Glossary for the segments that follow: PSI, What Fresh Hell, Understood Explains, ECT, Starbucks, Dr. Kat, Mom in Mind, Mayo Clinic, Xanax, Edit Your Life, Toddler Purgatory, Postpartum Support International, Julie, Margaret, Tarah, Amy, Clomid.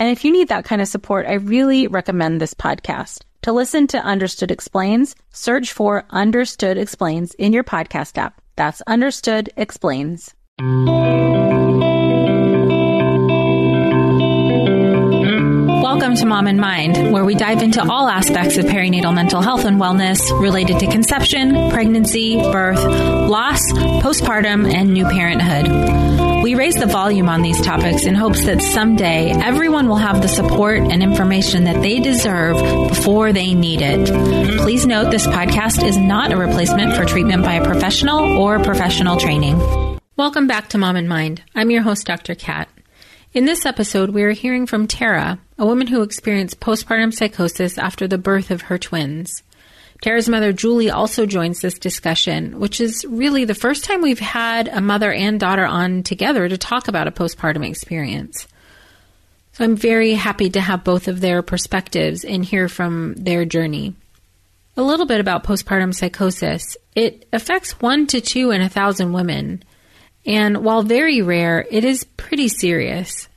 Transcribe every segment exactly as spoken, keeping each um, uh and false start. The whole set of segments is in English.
And if you need that kind of support, I really recommend this podcast. To listen to Understood Explains, search for Understood Explains in your podcast app. That's Understood Explains. Welcome to Mom in Mind, where we dive into all aspects of perinatal mental health and wellness related to conception, pregnancy, birth, loss, postpartum, and new parenthood. We raise the volume on these topics in hopes that someday everyone will have the support and information that they deserve before they need it. Please note this podcast is not a replacement for treatment by a professional or professional training. Welcome back to Mom in Mind. I'm your host, Doctor Kat. In this episode, we are hearing from Tarah, a woman who experienced postpartum psychosis after the birth of her twins. Tarah's mother, Julie, also joins this discussion, which is really the first time we've had a mother and daughter on together to talk about a postpartum experience. So I'm very happy to have both of their perspectives and hear from their journey. A little bit about postpartum psychosis. It affects one to two in a thousand women, and while very rare, it is pretty serious.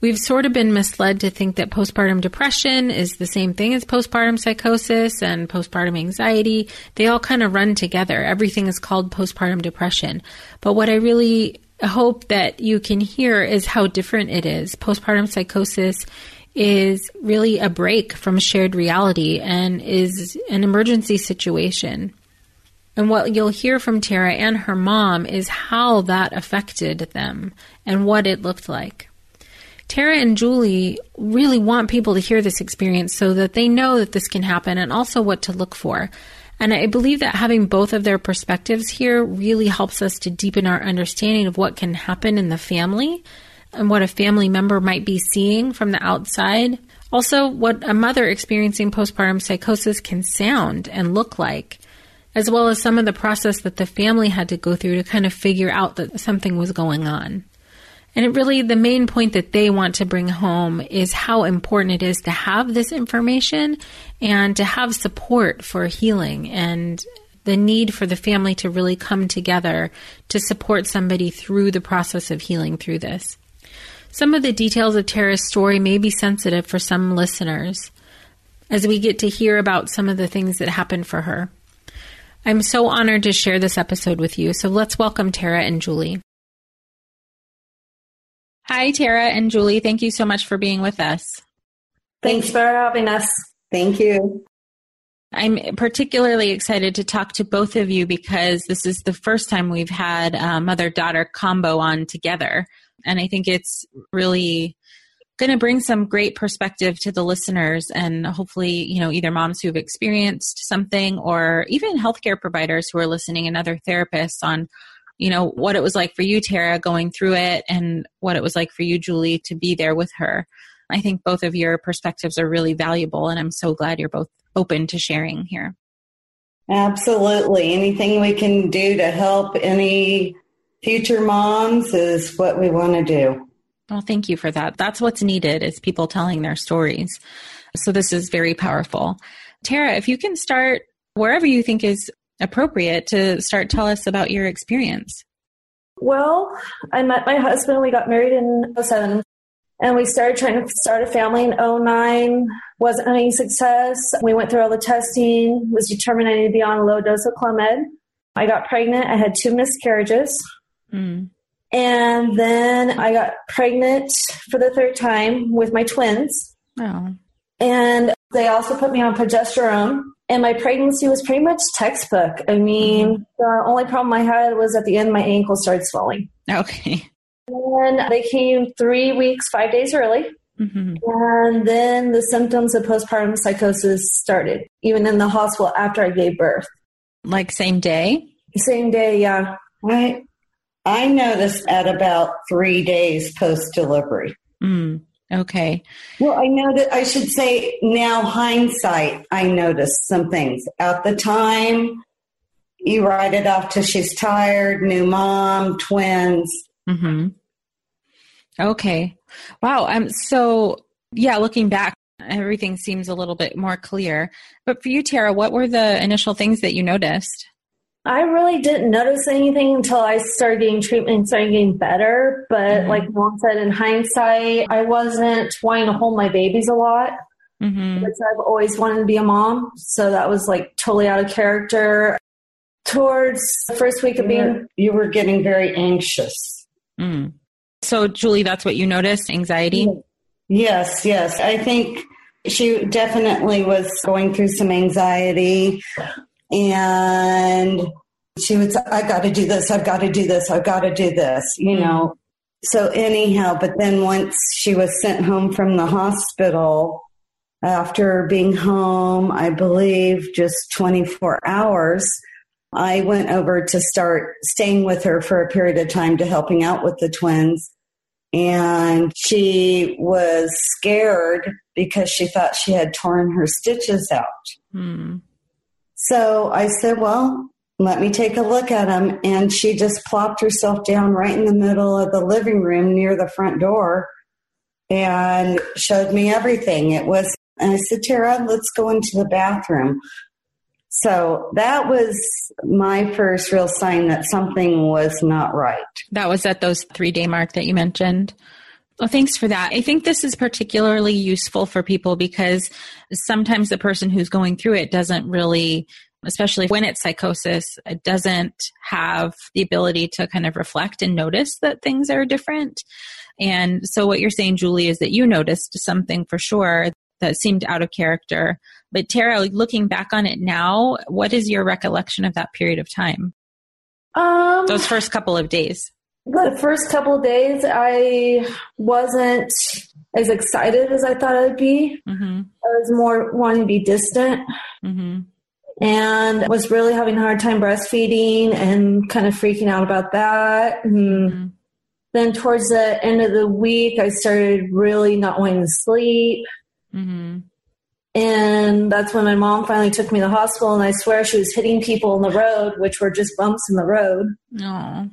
We've sort of been misled to think that postpartum depression is the same thing as postpartum psychosis and postpartum anxiety. They all kind of run together. Everything is called postpartum depression. But what I really hope that you can hear is how different it is. Postpartum psychosis is really a break from shared reality and is an emergency situation. And what you'll hear from Tarah and her mom is how that affected them and what it looked like. Tarah and Julie really want people to hear this experience so that they know that this can happen and also what to look for. And I believe that having both of their perspectives here really helps us to deepen our understanding of what can happen in the family and what a family member might be seeing from the outside. Also, what a mother experiencing postpartum psychosis can sound and look like, as well as some of the process that the family had to go through to kind of figure out that something was going on. And it really, the main point that they want to bring home is how important it is to have this information and to have support for healing and the need for the family to really come together to support somebody through the process of healing through this. Some of the details of Tarah's story may be sensitive for some listeners as we get to hear about some of the things that happened for her. I'm so honored to share this episode with you, so let's welcome Tarah and Julie. Hi, Tarah and Julie. Thank you so much for being with us. Thanks for having us. Thank you. I'm particularly excited to talk to both of you because this is the first time we've had a mother-daughter combo on together. And I think it's really going to bring some great perspective to the listeners and hopefully, you know, either moms who've experienced something or even healthcare providers who are listening and other therapists on, you know, what it was like for you, Tarah, going through it and what it was like for you, Julie, to be there with her. I think both of your perspectives are really valuable, and I'm so glad you're both open to sharing here. Absolutely. Anything we can do to help any future moms is what we want to do. Well, thank you for that. That's what's needed is people telling their stories. So this is very powerful. Tarah, if you can start wherever you think is appropriate to start, tell us about your experience. Well, I met my husband, we got married in oh seven, and we started trying to start a family in oh nine. Wasn't any success. We went through all the testing, was determined I needed to be on a low dose of Clomid. I got pregnant. I had two miscarriages. Mm. And then I got pregnant for the third time with my twins. Oh. And They also put me on progesterone, and my pregnancy was pretty much textbook. I mean, the only problem I had was at the end, my ankle started swelling. Okay. And they came three weeks, five days early. Mm-hmm. And then the symptoms of postpartum psychosis started, even in the hospital after I gave birth. Like same day? Same day, yeah. I, I noticed at about three days post-delivery. Mm, okay. Well, I noticed, I should say now hindsight, I noticed some things. At the time, you write it off till she's tired, new mom, twins. Mm-hmm. Okay. Wow. Um, so, yeah, looking back, everything seems a little bit more clear. But for you, Tarah, what were the initial things that you noticed? I really didn't notice anything until I started getting treatment and started getting better. But mm-hmm. like Mom said, in hindsight, I wasn't wanting to hold my babies a lot. Mm-hmm. Because I've always wanted to be a mom. So that was like totally out of character. Towards the first week of being... You were getting very anxious. Mm. So, Julie, that's what you noticed, anxiety? Yes, yes. I think she definitely was going through some anxiety, and she would say, I've got to do this, I've got to do this, I've got to do this, you mm-hmm. know. So anyhow, but then once she was sent home from the hospital, after being home, I believe, just twenty-four hours, I went over to start staying with her for a period of time to helping out with the twins. And she was scared because she thought she had torn her stitches out. Hmm. So I said, well, let me take a look at them. And she just plopped herself down right in the middle of the living room near the front door and showed me everything. It was, and I said, Tarah, let's go into the bathroom. So that was my first real sign that something was not right. That was at those three-day mark that you mentioned. Well, thanks for that. I think this is particularly useful for people because sometimes the person who's going through it doesn't really, especially when it's psychosis, it doesn't have the ability to kind of reflect and notice that things are different. And so what you're saying, Julie, is that you noticed something for sure that seemed out of character. But Tarah, looking back on it now, what is your recollection of that period of time? Um, Those first couple of days. The first couple of days, I wasn't as excited as I thought I'd be. Mm-hmm. I was more wanting to be distant mm-hmm. and was really having a hard time breastfeeding and kind of freaking out about that. And mm-hmm. then towards the end of the week, I started really not wanting to sleep. Mm-hmm. And that's when my mom finally took me to the hospital, and I swear she was hitting people in the road, which were just bumps in the road. Aww.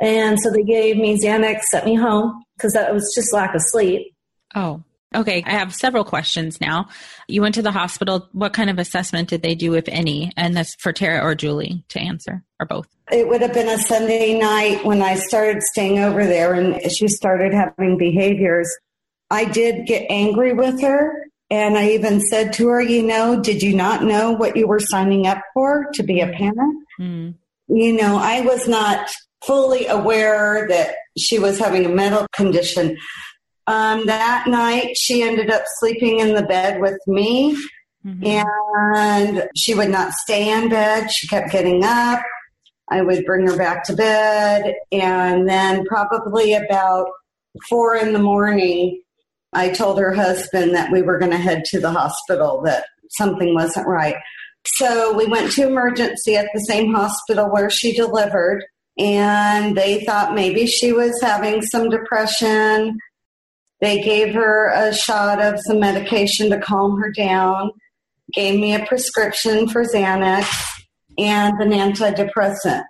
And so they gave me Xanax, sent me home, because that was just lack of sleep. Oh, okay. I have several questions now. You went to the hospital. What kind of assessment did they do, if any? And that's for Tarah or Julie to answer, or both. It would have been a Sunday night when I started staying over there, and she started having behaviors. I did get angry with her. And I even said to her, you know, did you not know what you were signing up for to be a parent? Mm. You know, I was not fully aware that she was having a mental condition. Um, that night, she ended up sleeping in the bed with me. Mm-hmm. And she would not stay in bed. She kept getting up. I would bring her back to bed. And then probably about four in the morning, I told her husband that we were going to head to the hospital, that something wasn't right. So we went to emergency at the same hospital where she delivered, and they thought maybe she was having some depression. They gave her a shot of some medication to calm her down, gave me a prescription for Xanax and an antidepressant.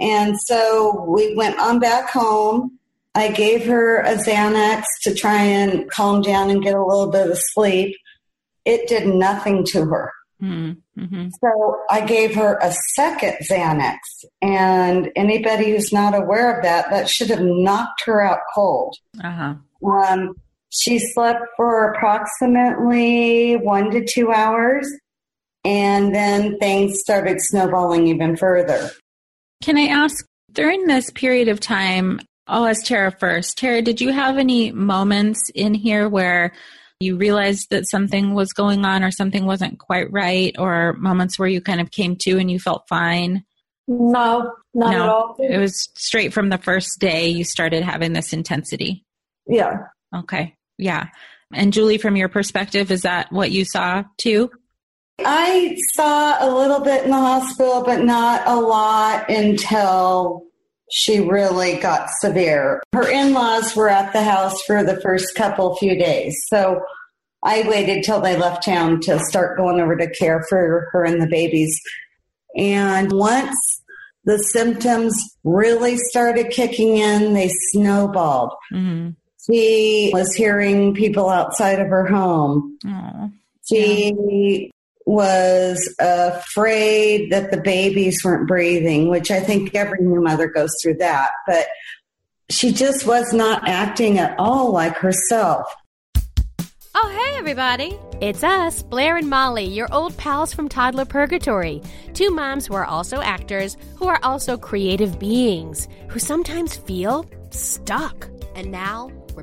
And so we went on back home. I gave her a Xanax to try and calm down and get a little bit of sleep. It did nothing to her. Mm-hmm. So I gave her a second Xanax. And anybody who's not aware of that, that should have knocked her out cold. Uh-huh. Um, she slept for approximately one to two hours. And then things started snowballing even further. Can I ask, during this period of time, I'll ask Tarah first. Tarah, did you have any moments in here where you realized that something was going on or something wasn't quite right, or moments where you kind of came to and you felt fine? No, not no. at all. It was straight from the first day you started having this intensity. Yeah. Okay. Yeah. And Julie, from your perspective, is that what you saw too? I saw a little bit in the hospital, but not a lot until she really got severe. Her in-laws were at the house for the first couple few days. So I waited till they left town to start going over to care for her and the babies. And once the symptoms really started kicking in, they snowballed. Mm-hmm. She was hearing people outside of her home. Aww. She... Yeah. was afraid that the babies weren't breathing, which I think every new mother goes through that. But she just was not acting at all like herself. Oh, hey, everybody. It's us, Blair and Molly, your old pals from Toddler Purgatory. Two moms who are also actors, who are also creative beings, who sometimes feel stuck. And now we're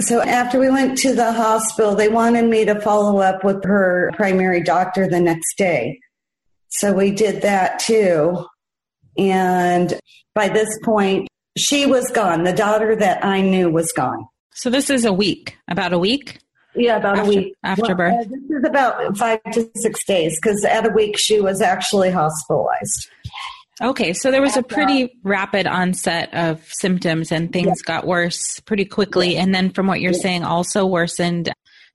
So after we went to the hospital, they wanted me to follow up with her primary doctor the next day. So we did that too. And by this point, she was gone. The daughter that I knew was gone. So this is a week, about a week? Yeah, about after, a week. After birth? Well, this is about five to six days because at a week she was actually hospitalized. Okay, so there was a pretty rapid onset of symptoms and things yeah. got worse pretty quickly. Yeah. And then from what you're yeah. saying, also worsened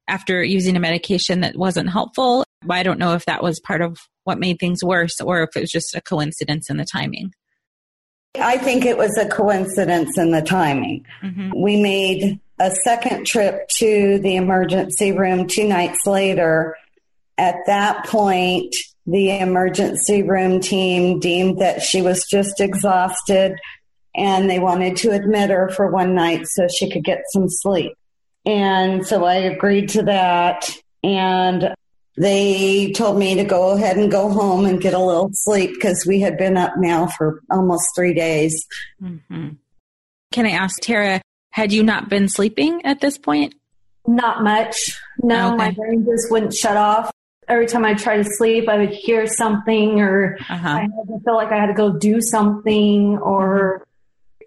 after using a medication that wasn't helpful. I don't know if that was part of what made things worse or if it was just a coincidence in the timing. I think it was a coincidence in the timing. Mm-hmm. We made a second trip to the emergency room two nights later. At that point, the emergency room team deemed that she was just exhausted and they wanted to admit her for one night so she could get some sleep. And so I agreed to that. And they told me to go ahead and go home and get a little sleep because we had been up now for almost three days. Mm-hmm. Can I ask, Tarah, had you not been sleeping at this point? Not much. No, okay. My brain just wouldn't shut off. Every time I try to sleep, I would hear something or uh-huh. I had to feel like I had to go do something or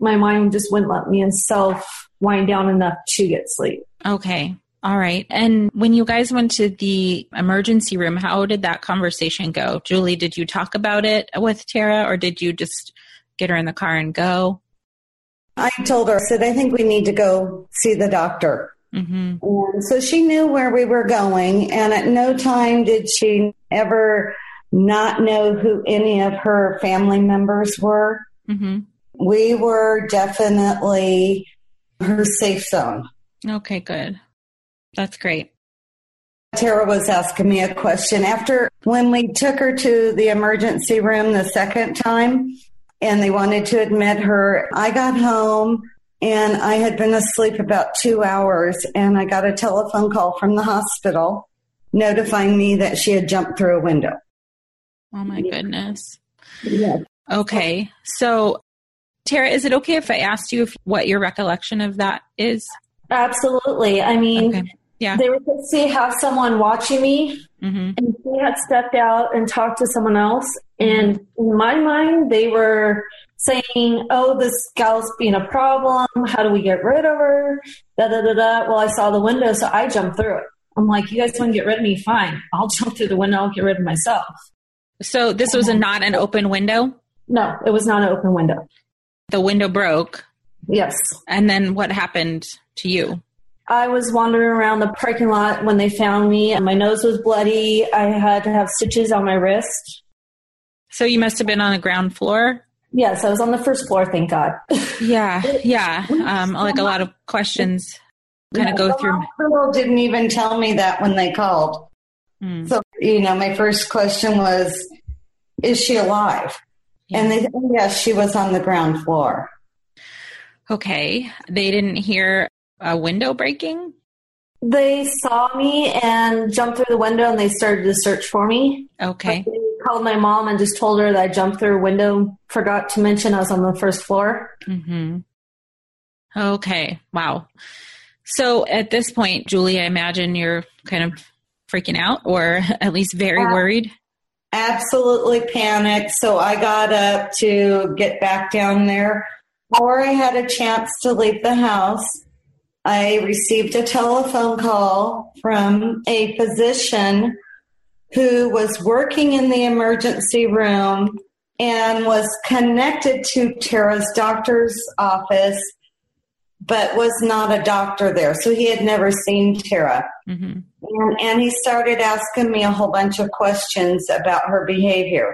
my mind just wouldn't let me self wind down enough to get sleep. Okay. All right. And when you guys went to the emergency room, how did that conversation go? Julie, did you talk about it with Tarah or did you just get her in the car and go? I told her, I said, I think we need to go see the doctor. Mm-hmm. And so she knew where we were going, and at no time did she ever not know who any of her family members were. Mm-hmm. We were definitely her safe zone. Okay, good. That's great. Tarah was asking me a question. After, when we took her to the emergency room the second time and they wanted to admit her, I got home and I had been asleep about two hours and I got a telephone call from the hospital notifying me that she had jumped through a window. Oh my goodness. Yeah. Okay. So Tarah, is it okay if I asked you if, what your recollection of that is? Absolutely. I mean... Okay. Yeah. They would just see have someone watching me, mm-hmm. and she had stepped out and talked to someone else. And in my mind, they were saying, oh, this gal's being a problem. How do we get rid of her? Da, da, da, da. Well, I saw the window, so I jumped through it. I'm like, you guys want to get rid of me? Fine. I'll jump through the window. I'll get rid of myself. So this was a, not an open window? No, it was not an open window. The window broke? Yes. And then what happened to you? I was wandering around the parking lot when they found me, and my nose was bloody. I had to have stitches on my wrist. So you must have been on the ground floor? Yes, I was on the first floor, thank God. Yeah, yeah. Um, like a lot of questions kind of yeah, go through. The hospital didn't even tell me that when they called. Mm. So, you know, my first question was, is she alive? Yeah. And they said, yes, she was on the ground floor. Okay. They didn't hear... a window breaking? They saw me and jumped through the window and they started to search for me. Okay. But they called my mom and just told her that I jumped through a window. Forgot to mention I was on the first floor. Mm-hmm. Okay. Wow. So at this point, Julie, I imagine you're kind of freaking out or at least very uh, worried. Absolutely panicked. So I got up to get back down there before I had a chance to leave the house. I received a telephone call from a physician who was working in the emergency room and was connected to Tarah's doctor's office, but was not a doctor there. So he had never seen Tarah. Mm-hmm. And, and he started asking me a whole bunch of questions about her behavior.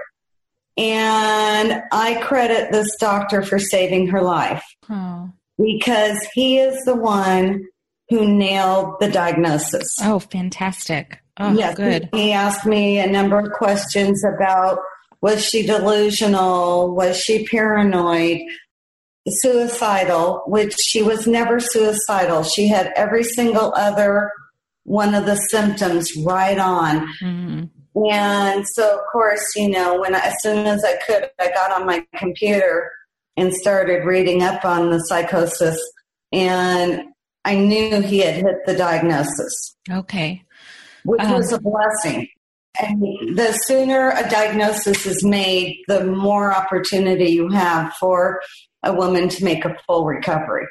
And I credit this doctor for saving her life. Oh. Because he is the one who nailed the diagnosis. Oh, fantastic. Oh, yes, good. He asked me a number of questions about, was she delusional? Was she paranoid? Suicidal, which she was never suicidal. She had every single other one of the symptoms right on. Mm-hmm. And so, of course, you know, when I, as soon as I could, I got on my computer and started reading up on the psychosis, and I knew he had hit the diagnosis. Okay. Which um, was a blessing. And the sooner a diagnosis is made, the more opportunity you have for a woman to make a full recovery.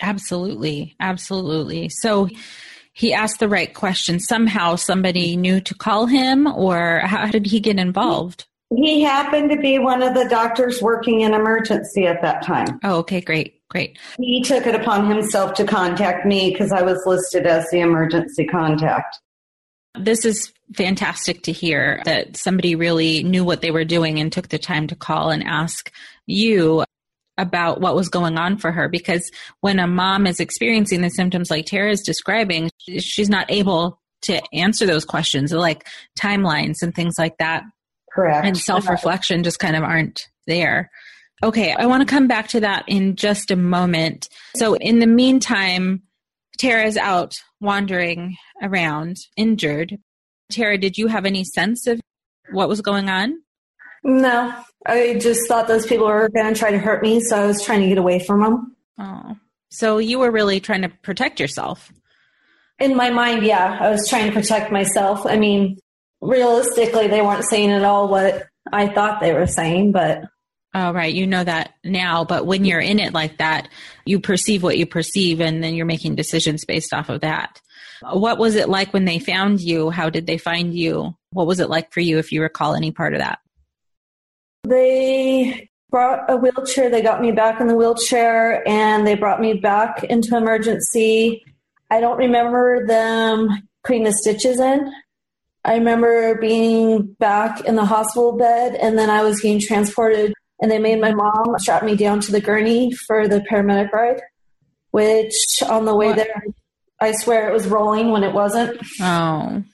Absolutely. Absolutely. So he asked the right question. Somehow somebody knew to call him, or how did he get involved? He happened to be one of the doctors working in emergency at that time. Oh, okay. Great. Great. He took it upon himself to contact me because I was listed as the emergency contact. This is fantastic to hear that somebody really knew what they were doing and took the time to call and ask you about what was going on for her. Because when a mom is experiencing the symptoms like Tarah is describing, she's not able to answer those questions, like timelines and things like that. Correct. And self-reflection just kind of aren't there. Okay. I want to come back to that in just a moment. So in the meantime, Tarah's out wandering around, injured. Tarah, did you have any sense of what was going on? No. I just thought those people were going to try to hurt me, so I was trying to get away from them. Oh. So you were really trying to protect yourself? In my mind, yeah. I was trying to protect myself. I mean... realistically, they weren't saying at all what I thought they were saying, but... Oh, right. You know that now, but when you're in it like that, you perceive what you perceive, and then you're making decisions based off of that. What was it like when they found you? How did they find you? What was it like for you, if you recall any part of that? They brought a wheelchair. They got me back in the wheelchair, and they brought me back into emergency. I don't remember them putting the stitches in. I remember being back in the hospital bed, and then I was getting transported, and they made my mom strap me down to the gurney for the paramedic ride, which on the way there, I swear it was rolling when it wasn't. Oh,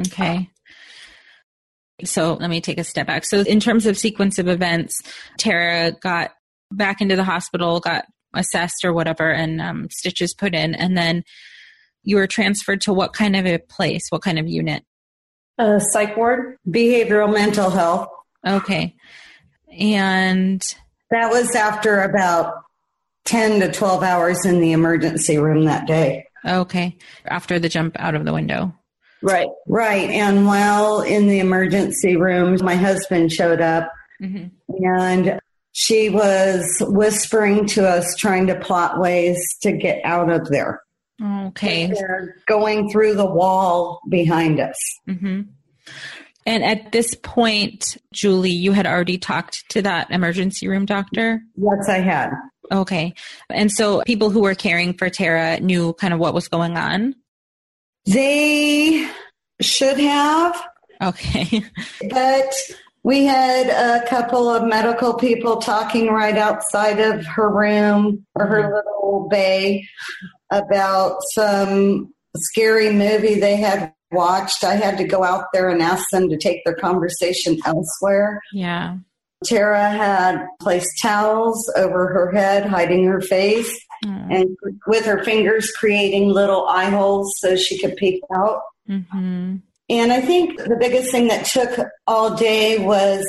Okay. So let me take a step back. So in terms of sequence of events, Tarah got back into the hospital, got assessed or whatever, and um, stitches put in. And then you were transferred to what kind of a place? What kind of unit? Uh, psych ward, behavioral mental health. Okay. And that was after about ten to twelve hours in the emergency room that day. Okay. After the jump out of the window. Right. Right. And while in the emergency room, my husband showed up, mm-hmm. and she was whispering to us, trying to plot ways to get out of there. Okay. They're going through the wall behind us. Mm-hmm. And at this point, Julie, you had already talked to that emergency room doctor? Yes, I had. Okay. And so people who were caring for Tarah knew kind of what was going on? They should have. Okay. But we had a couple of medical people talking right outside of her room or her little bay about some scary movie they had watched. I had to go out there and ask them to take their conversation elsewhere. Yeah. Tarah had placed towels over her head, hiding her face, mm. and with her fingers creating little eye holes so she could peek out. Mm-hmm. And I think the biggest thing that took all day was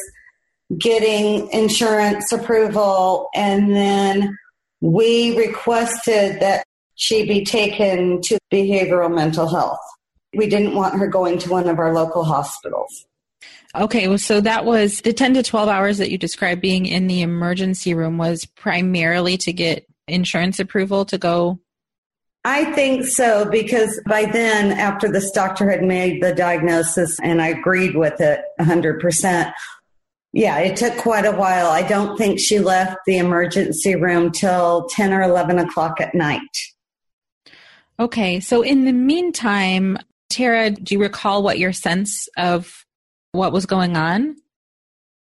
getting insurance approval. And then we requested that she be taken to behavioral mental health. We didn't want her going to one of our local hospitals. Okay, well, so that was the ten to twelve hours that you described being in the emergency room was primarily to get insurance approval to go? I think so, because by then, after this doctor had made the diagnosis and I agreed with it one hundred percent, yeah, it took quite a while. I don't think she left the emergency room till ten or eleven o'clock at night. Okay, so in the meantime, Tarah, do you recall what your sense of what was going on?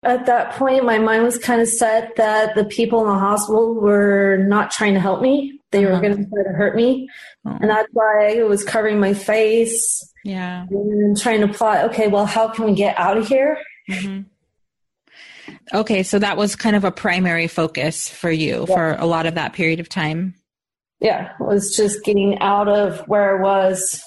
At that point, my mind was kind of set that the people in the hospital were not trying to help me. They uh-huh. were going to try to hurt me. Uh-huh. And that's why I was covering my face. Yeah. And trying to plot, okay, well, how can we get out of here? Mm-hmm. Okay, so that was kind of a primary focus for you yeah. for a lot of that period of time. Yeah, it was just getting out of where I was.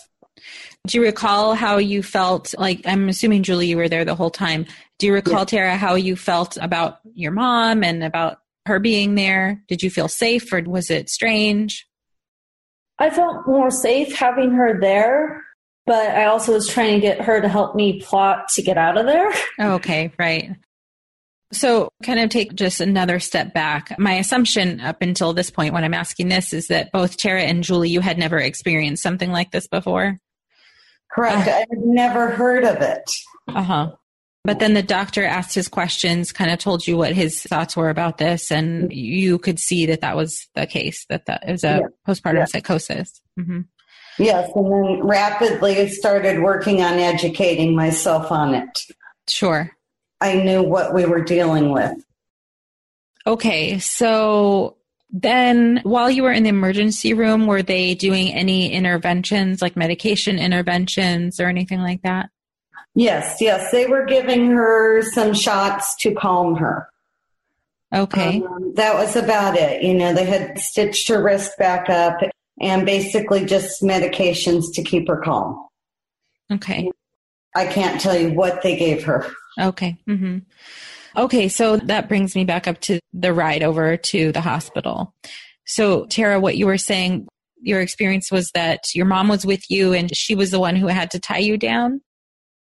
Do you recall how you felt, like, I'm assuming, Julie, you were there the whole time. Do you recall, yeah. Tarah, how you felt about your mom and about her being there? Did you feel safe or was it strange? I felt more safe having her there, but I also was trying to get her to help me plot to get out of there. Okay, right. So kind of take just another step back. My assumption up until this point when I'm asking this is that both Tarah and Julie, you had never experienced something like this before? Correct. Uh, I've never heard of it. Uh-huh. But then the doctor asked his questions, kind of told you what his thoughts were about this, and you could see that that was the case, that that is a yeah. postpartum yeah. psychosis. Mm-hmm. Yes, and then rapidly started working on educating myself on it. Sure. I knew what we were dealing with. Okay, so then while you were in the emergency room, were they doing any interventions, like medication interventions or anything like that? Yes, yes. They were giving her some shots to calm her. Okay. Um, that was about it. You know, they had stitched her wrist back up and basically just medications to keep her calm. Okay. I can't tell you what they gave her. Okay. Mm-hmm. Okay. So that brings me back up to the ride over to the hospital. So Tarah, what you were saying, your experience was that your mom was with you and she was the one who had to tie you down?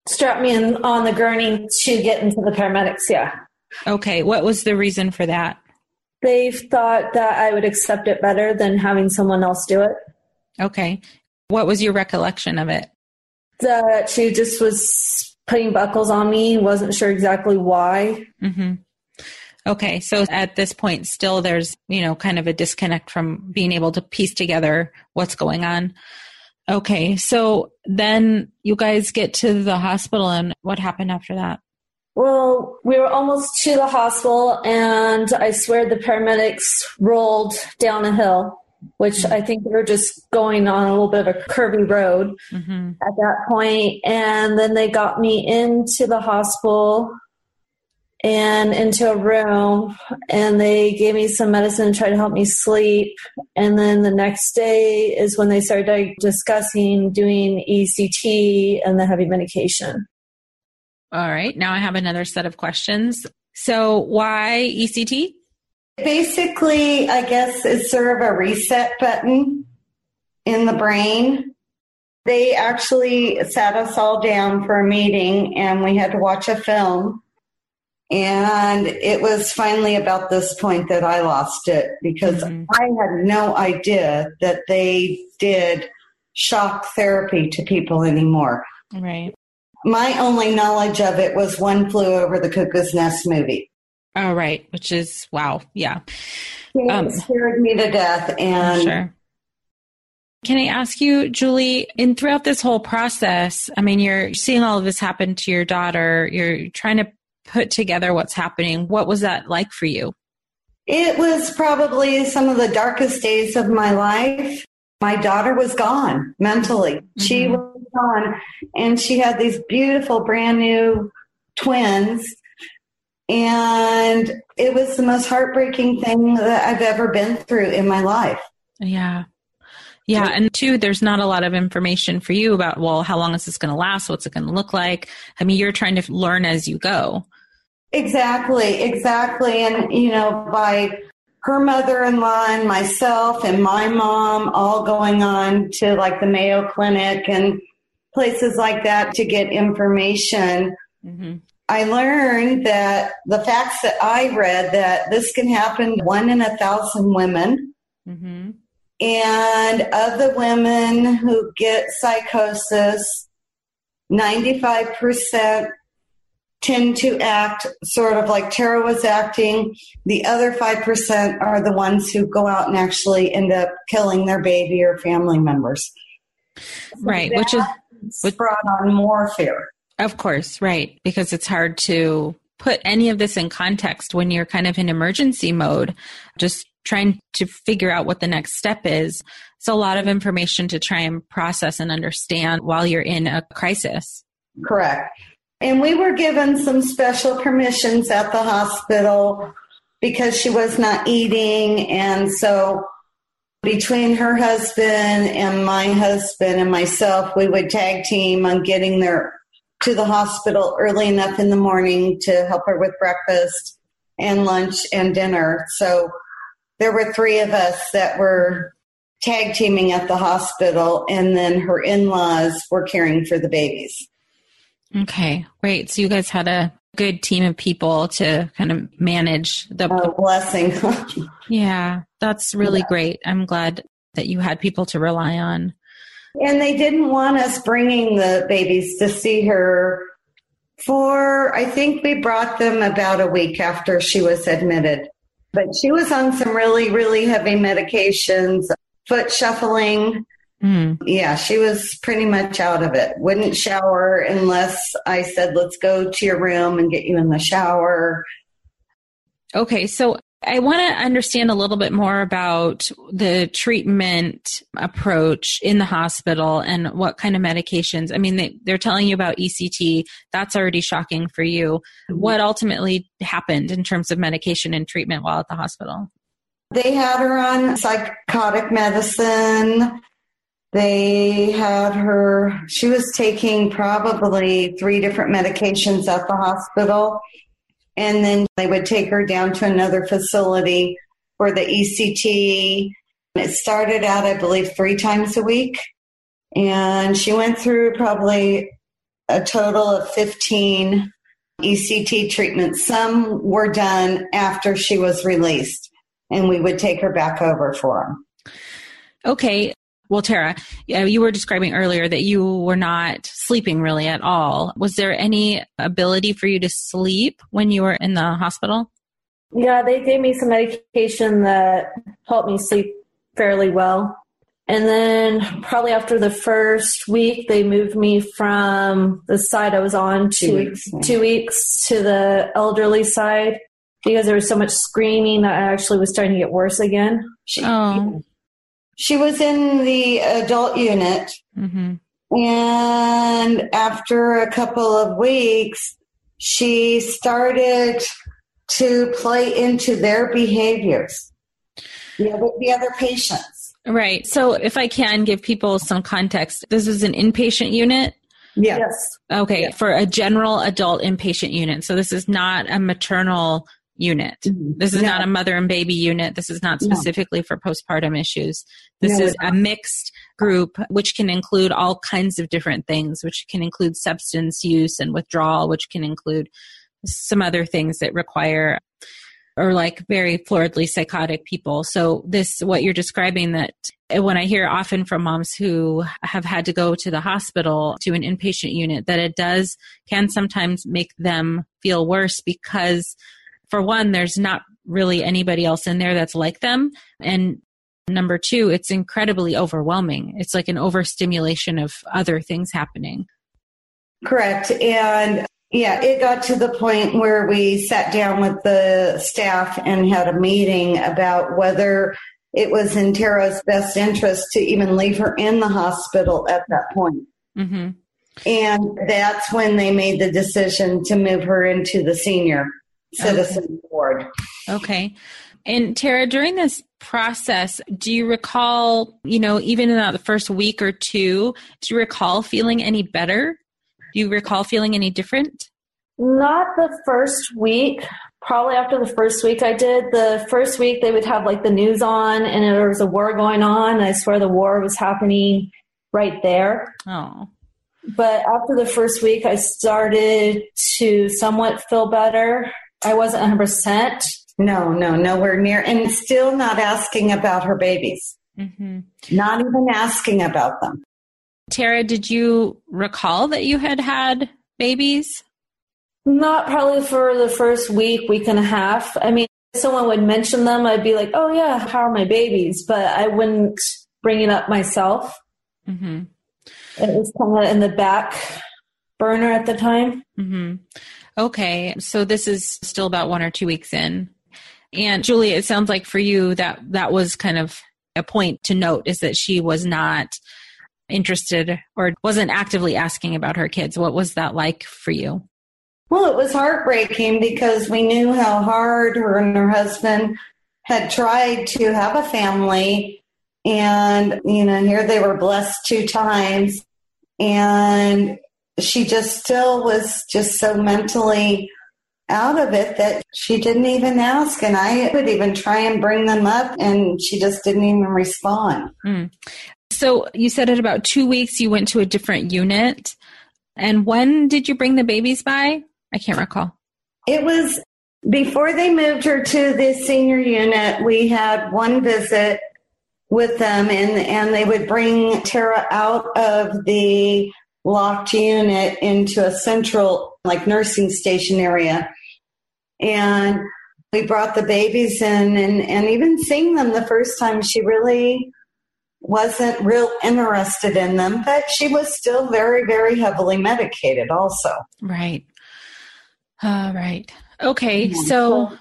Strap me in on the gurney to get into the paramedics. Yeah. Okay. What was the reason for that? They thought that I would accept it better than having someone else do it. Okay. What was your recollection of it? That she just was putting buckles on me, wasn't sure exactly why. Mm-hmm. Okay. So at this point, still there's, you know, kind of a disconnect from being able to piece together what's going on. Okay. So then you guys get to the hospital and what happened after that? Well, we were almost to the hospital and I swear the paramedics rolled down a hill. which I think we were just going on a little bit of a curvy road mm-hmm. at that point. And then they got me into the hospital and into a room, and they gave me some medicine to try to help me sleep. And then the next day is when they started discussing doing E C T and the heavy medication. All right. Now I have another set of questions. So why E C T? Basically, I guess it's sort of a reset button in the brain. They actually sat us all down for a meeting, and we had to watch a film. And it was finally about this point that I lost it, because mm-hmm. I had no idea that they did shock therapy to people anymore. Right. My only knowledge of it was One Flew Over the Cuckoo's Nest movie. Oh, right. Which is, wow. Yeah. It um, scared me to death. And sure. Can I ask you, Julie, in throughout this whole process, I mean, you're seeing all of this happen to your daughter, you're trying to put together what's happening. What was that like for you? It was probably some of the darkest days of my life. My daughter was gone mentally. Mm-hmm. She was gone, and she had these beautiful brand new twins, and it was the most heartbreaking thing that I've ever been through in my life. Yeah. Yeah. And two, there's not a lot of information for you about, well, how long is this going to last? What's it going to look like? I mean, you're trying to learn as you go. Exactly. Exactly. And, you know, by her mother-in-law and myself and my mom all going on to like the Mayo Clinic and places like that to get information. Mm-hmm. I learned that the facts that I read, that this can happen one in a thousand women. Mm-hmm. And of the women who get psychosis, ninety-five percent tend to act sort of like Tarah was acting. The other five percent are the ones who go out and actually end up killing their baby or family members. Right, so which is which, brought on more fear. Of course, right, because it's hard to put any of this in context when you're kind of in emergency mode, just trying to figure out what the next step is. It's a lot of information to try and process and understand while you're in a crisis. Correct. And we were given some special permissions at the hospital because she was not eating. And so between her husband and my husband and myself, we would tag team on getting her to the hospital early enough in the morning to help her with breakfast and lunch and dinner. So there were three of us that were tag teaming at the hospital, and then her in-laws were caring for the babies. Okay, great. So you guys had a good team of people to kind of manage the oh, blessing. Yeah, that's really yeah. great. I'm glad that you had people to rely on. And they didn't want us bringing the babies to see her for, I think we brought them about a week after she was admitted. But she was on some really, really heavy medications, foot shuffling. Mm. Yeah, she was pretty much out of it. Wouldn't shower unless I said, let's go to your room and get you in the shower. Okay, so I want to understand a little bit more about the treatment approach in the hospital and what kind of medications. I mean, they, they're telling you about E C T. That's already shocking for you. What ultimately happened in terms of medication and treatment while at the hospital? They had her on psychotic medicine. They had her, she was taking probably three different medications at the hospital. And then they would take her down to another facility for the E C T. It started out, I believe, three times a week. And she went through probably a total of fifteen E C T treatments. Some were done after she was released, and we would take her back over for them. Okay. Well, Tarah, you were describing earlier that you were not sleeping really at all. Was there any ability for you to sleep when you were in the hospital? Yeah, they gave me some medication that helped me sleep fairly well. And then probably after the first week, they moved me from the side I was on two, two, weeks, two weeks to the elderly side because there was so much screaming that I actually was starting to get worse again. Oh. She was in the adult unit. Mm-hmm. And after a couple of weeks, she started to play into their behaviors, you know, with the other patients. Right. So if I can give people some context, this is an inpatient unit? Yes. Okay. Yes. For a general adult inpatient unit. So this is not a maternal unit. Mm-hmm. This is no. not a mother and baby unit. This is not specifically no. for postpartum issues. This no, is a mixed group, which can include all kinds of different things, which can include substance use and withdrawal, which can include some other things that require, or like very floridly psychotic people. So this, what you're describing, that when I hear often from moms who have had to go to the hospital to an inpatient unit, that it does, can sometimes make them feel worse because, for one, there's not really anybody else in there that's like them. And number two, it's incredibly overwhelming. It's like an overstimulation of other things happening. Correct. And yeah, it got to the point where we sat down with the staff and had a meeting about whether it was in Tarah's best interest to even leave her in the hospital at that point. Mm-hmm. And that's when they made the decision to move her into the senior citizen okay. ward. Okay. And Tarah, during this process, do you recall, you know, even in the first week or two, do you recall feeling any better? Do you recall feeling any different? Not the first week. Probably after the first week I did. The first week they would have like the news on and there was a war going on. I swear the war was happening right there. Oh. But after the first week, I started to somewhat feel better. I wasn't one hundred percent. No, no, nowhere near. And still not asking about her babies. Mm-hmm. Not even asking about them. Tarah, did you recall that you had had babies? Not probably for the first week, week and a half. I mean, if someone would mention them, I'd be like, oh yeah, how are my babies? But I wouldn't bring it up myself. Mm-hmm. It was kind of in the back burner at the time. Mm-hmm. Okay. So this is still about one or two weeks in. And Julie, it sounds like for you that that was kind of a point to note, is that she was not interested or wasn't actively asking about her kids. What was that like for you? Well, it was heartbreaking because we knew how hard her and her husband had tried to have a family. And, you know, here they were blessed two times. And she just still was just so mentally out of it that she didn't even ask. And I would even try and bring them up, and she just didn't even respond. Mm. So you said at about two weeks you went to a different unit. And when did you bring the babies by? I can't recall. It was before they moved her to the senior unit. We had one visit with them, and, and they would bring Tarah out of the locked unit into a central, like, nursing station area. And we brought the babies in, and, and even seeing them the first time, she really wasn't real interested in them, but she was still very, very heavily medicated also. Right. All right. Okay. Yeah. So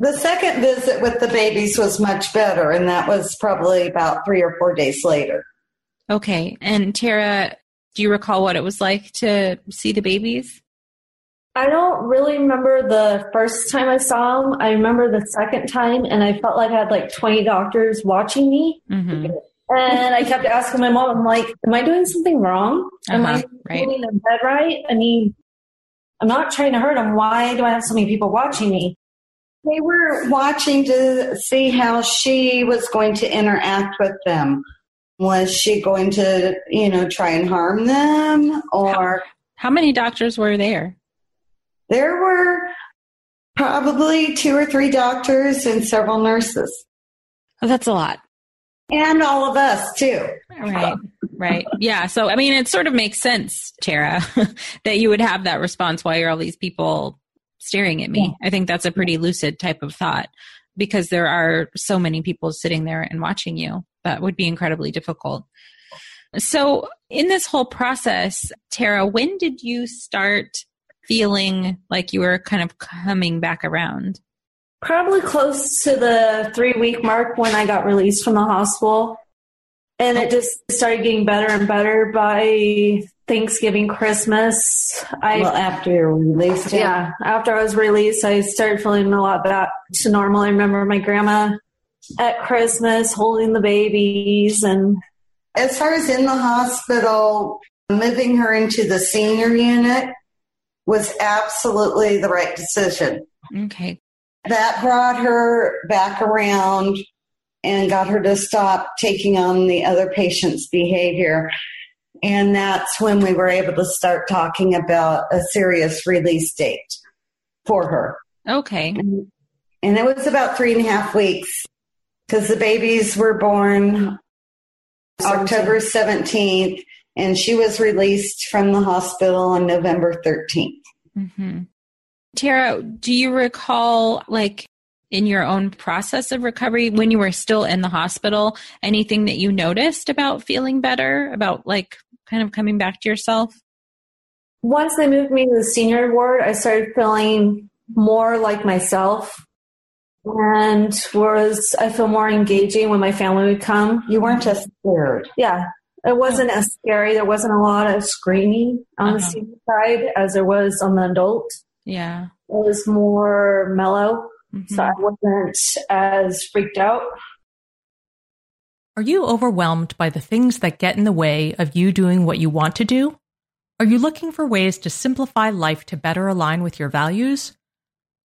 the second visit with the babies was much better, and that was probably about three or four days later. Okay. And Tarah, do you recall what it was like to see the babies? I don't really remember the first time I saw them. I remember the second time, and I felt like I had like twenty doctors watching me. Mm-hmm. And I kept asking my mom, I'm like, am I doing something wrong? Am uh-huh, I doing right. the bed right? I mean, I'm not trying to hurt them. Why do I have so many people watching me? They were watching to see how she was going to interact with them. Was she going to, you know, try and harm them? Or how, how many doctors were there? There were probably two or three doctors and several nurses. Oh, that's a lot. And all of us, too. Right, right. Yeah, so, I mean, it sort of makes sense, Tarah, that you would have that response, why are all these people staring at me? Yeah. I think that's a pretty lucid type of thought, because there are so many people sitting there and watching you. That would be incredibly difficult. So, in this whole process, Tarah, when did you start feeling like you were kind of coming back around? Probably close to the three-week mark when I got released from the hospital. And it just started getting better and better by Thanksgiving, Christmas. I, well, after you were released. Yeah. yeah. After I was released, I started feeling a lot back to normal. I remember my grandma at Christmas holding the babies. And as far as in the hospital, moving her into the senior unit was absolutely the right decision. Okay. That brought her back around and got her to stop taking on the other patient's behavior. And that's when we were able to start talking about a serious release date for her. Okay. And, and it was about three and a half weeks because the babies were born October seventeenth, and she was released from the hospital on November thirteenth. Mm-hmm. Tarah, do you recall, like, in your own process of recovery, when you were still in the hospital, anything that you noticed about feeling better, about, like, kind of coming back to yourself? Once they moved me to the senior ward, I started feeling more like myself. And was I feel more engaging when my family would come. You weren't as scared. Yeah. It wasn't as scary. There wasn't a lot of screaming on uh-huh. the senior side as there was on the adult. Yeah. It was more mellow, mm-hmm. so I wasn't as freaked out. Are you overwhelmed by the things that get in the way of you doing what you want to do? Are you looking for ways to simplify life to better align with your values?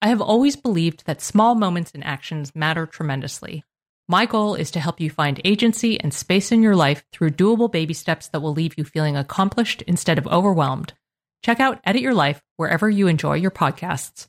I have always believed that small moments and actions matter tremendously. My goal is to help you find agency and space in your life through doable baby steps that will leave you feeling accomplished instead of overwhelmed. Check out Edit Your Life wherever you enjoy your podcasts.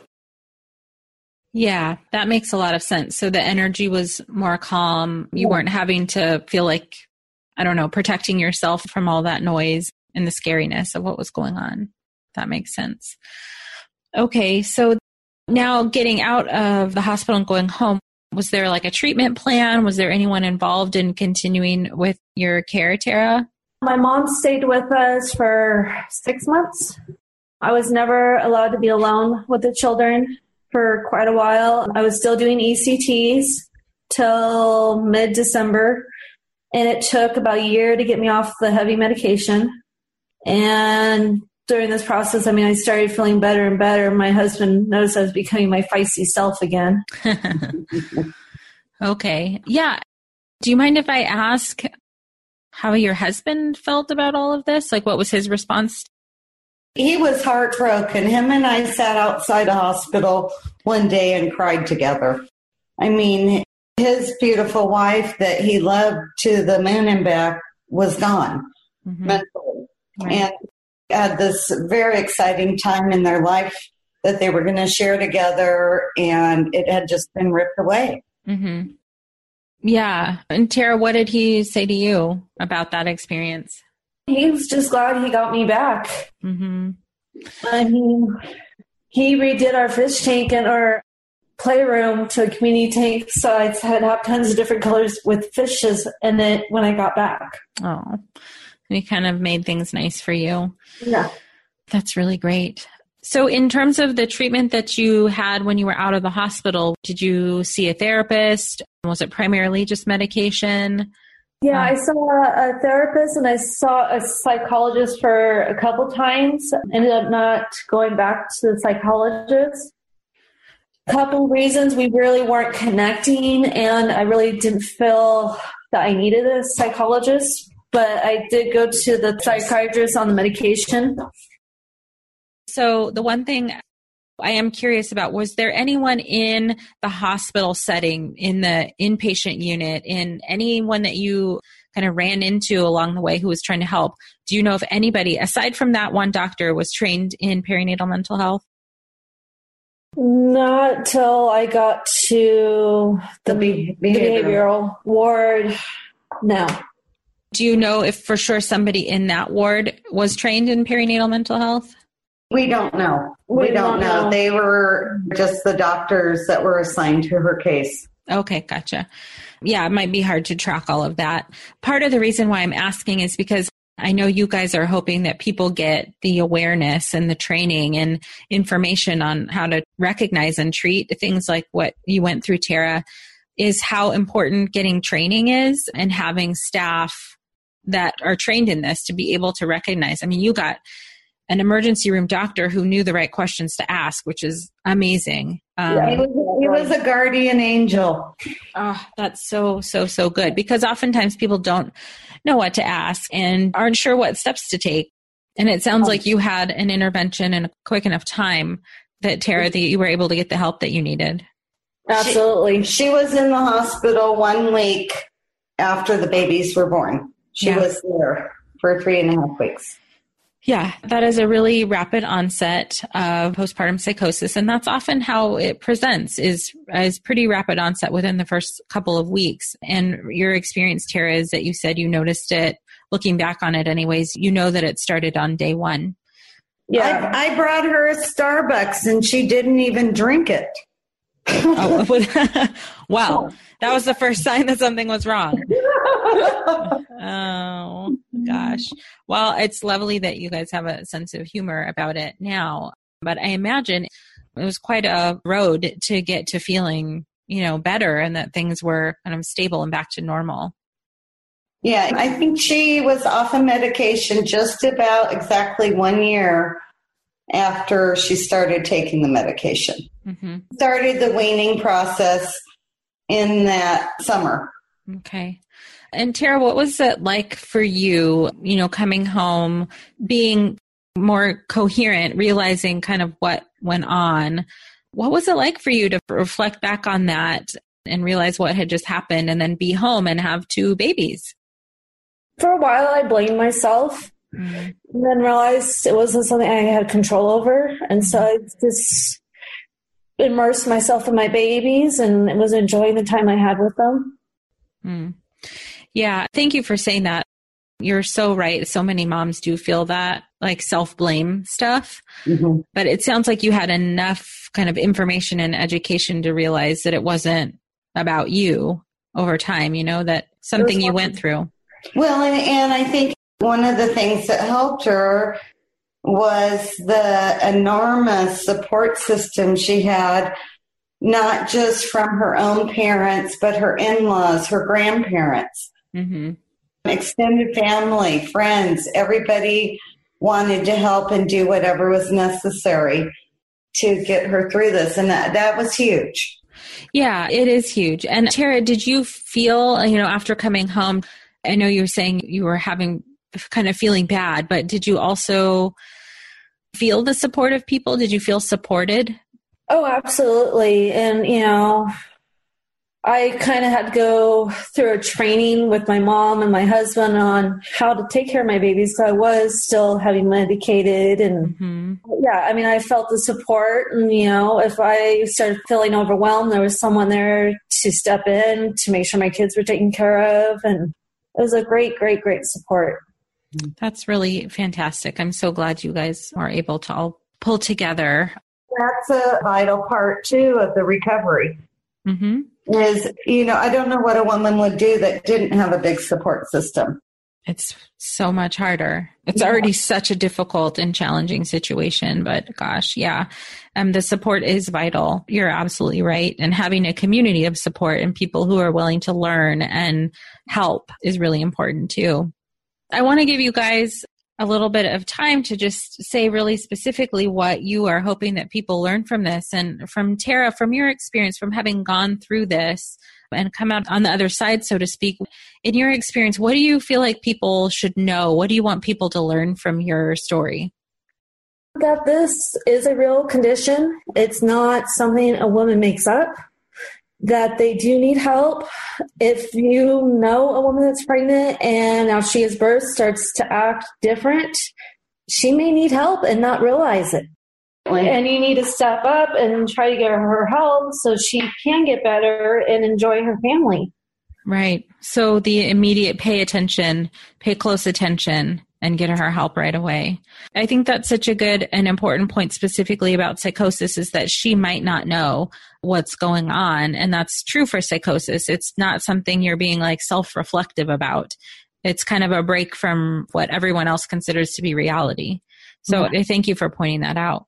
Yeah, that makes a lot of sense. So the energy was more calm. You weren't having to feel like, I don't know, protecting yourself from all that noise and the scariness of what was going on. That makes sense. Okay, so now getting out of the hospital and going home, was there like a treatment plan? Was there anyone involved in continuing with your care, Tarah? My mom stayed with us for six months. I was never allowed to be alone with the children for quite a while. I was still doing E C Ts till mid-December, and it took about a year to get me off the heavy medication. And during this process, I mean, I started feeling better and better. My husband noticed I was becoming my feisty self again. Okay. Yeah. Do you mind if I ask how your husband felt about all of this? Like, what was his response? He was heartbroken. Him and I sat outside a hospital one day and cried together. I mean, his beautiful wife that he loved to the moon and back was gone mm-hmm. mentally. Right. And had this very exciting time in their life that they were going to share together, and it had just been ripped away. Mm-hmm. Yeah. And Tarah, what did he say to you about that experience? He was just glad he got me back. Mm-hmm. And he, he redid our fish tank and our playroom to a community tank, so I had up tons of different colors with fishes in it when I got back. Oh, we kind of made things nice for you. Yeah. That's really great. So in terms of the treatment that you had when you were out of the hospital, did you see a therapist? Was it primarily just medication? Yeah, I saw a therapist and I saw a psychologist for a couple times. Ended up not going back to the psychologist. Couple reasons: we really weren't connecting, and I really didn't feel that I needed a psychologist, but I did go to the psychiatrist on the medication. So the one thing I am curious about, was there anyone in the hospital setting, in the inpatient unit, in anyone that you kind of ran into along the way who was trying to help? Do you know if anybody, aside from that one doctor, was trained in perinatal mental health? Not till I got to the, be- behavioral. the behavioral ward. No. Do you know if for sure somebody in that ward was trained in perinatal mental health? We don't know. We, we don't, don't know. know. They were just the doctors that were assigned to her case. Okay, gotcha. Yeah, it might be hard to track all of that. Part of the reason why I'm asking is because I know you guys are hoping that people get the awareness and the training and information on how to recognize and treat things like what you went through, Tarah, is how important getting training is and having staff that are trained in this to be able to recognize. I mean, you got an emergency room doctor who knew the right questions to ask, which is amazing. Um, yeah, he, was, he was a guardian angel. Oh, that's so, so, so good, because oftentimes people don't know what to ask and aren't sure what steps to take. And it sounds like you had an intervention in a quick enough time that, Tarah, that you were able to get the help that you needed. Absolutely. She, she was in the hospital one week after the babies were born. She yeah. was there for three and a half weeks. Yeah, that is a really rapid onset of postpartum psychosis. And that's often how it presents, is, is pretty rapid onset within the first couple of weeks. And your experience, Tarah, is that you said you noticed it, looking back on it anyways, you know that it started on day one. Yeah, I, I brought her a Starbucks and she didn't even drink it. Oh, wow, that was the first sign that something was wrong. Oh, gosh. Well, it's lovely that you guys have a sense of humor about it now, but I imagine it was quite a road to get to feeling, you know, better and that things were kind of stable and back to normal. Yeah, I think she was off of medication just about exactly one year after she started taking the medication. Mm-hmm. Started the weaning process in that summer. Okay. And Tarah, what was it like for you, you know, coming home, being more coherent, realizing kind of what went on? What was it like for you to reflect back on that and realize what had just happened and then be home and have two babies? For a while, I blamed myself. Mm-hmm. And then realized it wasn't something I had control over. And so I just immersed myself in my babies and was enjoying the time I had with them. Mm. Yeah. Thank you for saying that. You're so right. So many moms do feel that, like, self-blame stuff. Mm-hmm. But it sounds like you had enough kind of information and education to realize that it wasn't about you over time, you know, that something you went through. Well, and, and I think one of the things that helped her was the enormous support system she had, not just from her own parents, but her in-laws, her grandparents, mm-hmm. extended family, friends. Everybody wanted to help and do whatever was necessary to get her through this. And that, that was huge. Yeah, it is huge. And Tarah, did you feel, you know, after coming home, I know you were saying you were having kind of feeling bad, but did you also feel the support of people? Did you feel supported? Oh, absolutely. And, you know, I kind of had to go through a training with my mom and my husband on how to take care of my babies. So I was still having medicated and mm-hmm. yeah, I mean, I felt the support, and, you know, if I started feeling overwhelmed, there was someone there to step in to make sure my kids were taken care of. And it was a great, great, great support. That's really fantastic. I'm so glad you guys are able to all pull together. that's a vital part too of the recovery. Mm-hmm. Is, you know, I don't know what a woman would do that didn't have a big support system. It's so much harder. It's yeah. already such a difficult and challenging situation, but gosh, yeah. Um, the support is vital. You're absolutely right. And having a community of support and people who are willing to learn and help is really important too. I want to give you guys a little bit of time to just say really specifically what you are hoping that people learn from this. And from Tarah, from your experience, from having gone through this and come out on the other side, so to speak, in your experience, what do you feel like people should know? What do you want people to learn from your story? That this is a real condition. It's not something a woman makes up. That they do need help. If you know a woman that's pregnant and now she has birth starts to act different, she may need help and not realize it. And you need to step up and try to get her help so she can get better and enjoy her family. Right. So the immediate pay attention, pay close attention, and get her help right away. I think that's such a good and important point specifically about psychosis is that she might not know what's going on. And that's true for psychosis. It's not something you're being like self-reflective about. It's kind of a break from what everyone else considers to be reality. So yeah. I thank you for pointing that out.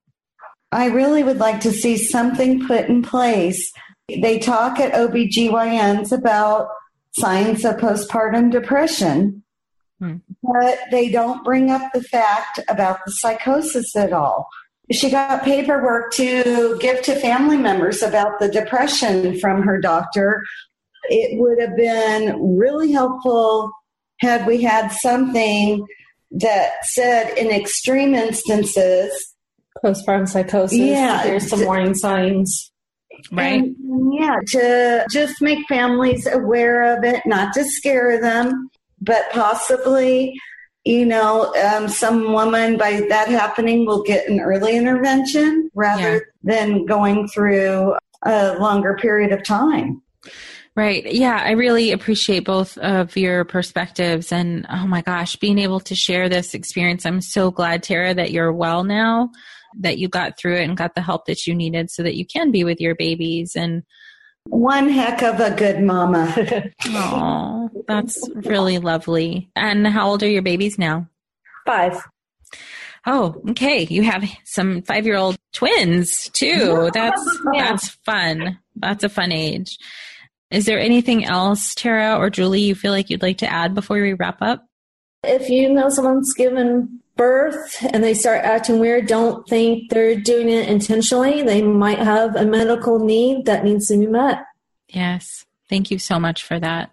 I really would like to see something put in place. They talk at O B G Y Ns about signs of postpartum depression, hmm. but they don't bring up the fact about the psychosis at all. She got paperwork to give to family members about the depression from her doctor. It would have been really helpful had we had something that said in extreme instances, postpartum psychosis. Yeah, there's some warning signs, right? And, yeah, to just make families aware of it, not to scare them, but possibly, you know, um, some woman by that happening will get an early intervention rather yeah. than going through a longer period of time. Right. Yeah. I really appreciate both of your perspectives and, oh my gosh, being able to share this experience. I'm so glad, Tarah, that you're well now, that you got through it and got the help that you needed so that you can be with your babies. And one heck of a good mama. Oh, that's really lovely. And how old are your babies now? Five. Oh, okay. You have some five-year-old twins too. That's, that's fun. That's a fun age. Is there anything else, Tarah or Julie, you feel like you'd like to add before we wrap up? If you know someone's given birth and they start acting weird, don't think they're doing it intentionally. They might have a medical need that needs to be met. Yes. Thank you so much for that.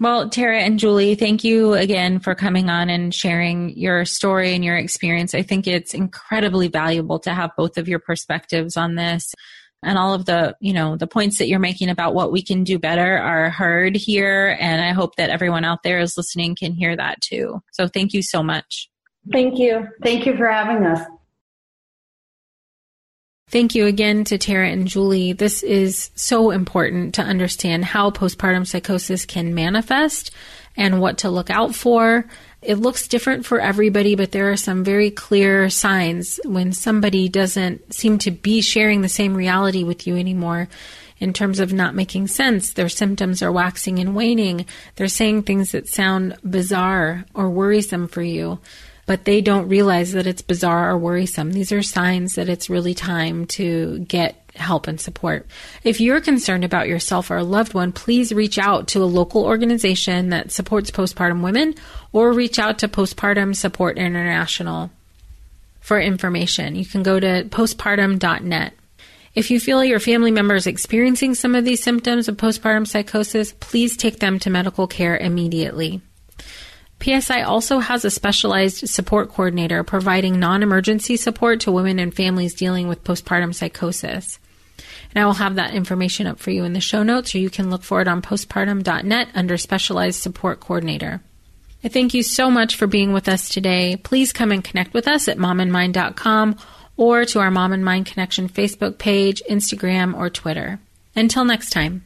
Well, Tarah and Julie, thank you again for coming on and sharing your story and your experience. I think it's incredibly valuable to have both of your perspectives on this. And all of the, you know, the points that you're making about what we can do better are heard here. And I hope that everyone out there is listening can hear that too. So thank you so much. Thank you. Thank you for having us. Thank you again to Tarah and Julie. This is so important to understand how postpartum psychosis can manifest and what to look out for. It looks different for everybody, but there are some very clear signs when somebody doesn't seem to be sharing the same reality with you anymore in terms of not making sense. Their symptoms are waxing and waning. They're saying things that sound bizarre or worrisome for you, but they don't realize that it's bizarre or worrisome. These are signs that it's really time to get help and support. If you're concerned about yourself or a loved one, please reach out to a local organization that supports postpartum women or reach out to Postpartum Support International for information. You can go to postpartum dot net. If you feel your family member is experiencing some of these symptoms of postpartum psychosis, please take them to medical care immediately. P S I also has a specialized support coordinator providing non-emergency support to women and families dealing with postpartum psychosis. And I will have that information up for you in the show notes, or you can look for it on postpartum dot net under Specialized Support Coordinator. I thank you so much for being with us today. Please come and connect with us at mom in mind dot com or to our Mom in Mind Connection Facebook page, Instagram, or Twitter. Until next time.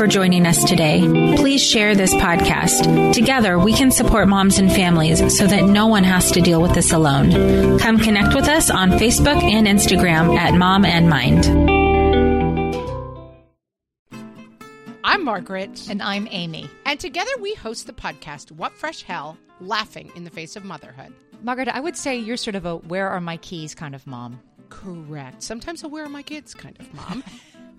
for joining us today. Please share this podcast. Together, we can support moms and families so that no one has to deal with this alone. Come connect with us on Facebook and Instagram at Mom and Mind. I'm Margaret. And I'm Amy. And together we host the podcast, What Fresh Hell, Laughing in the Face of Motherhood. Margaret, I would say you're sort of a where are my keys kind of mom. Correct. Sometimes a where are my kids kind of mom.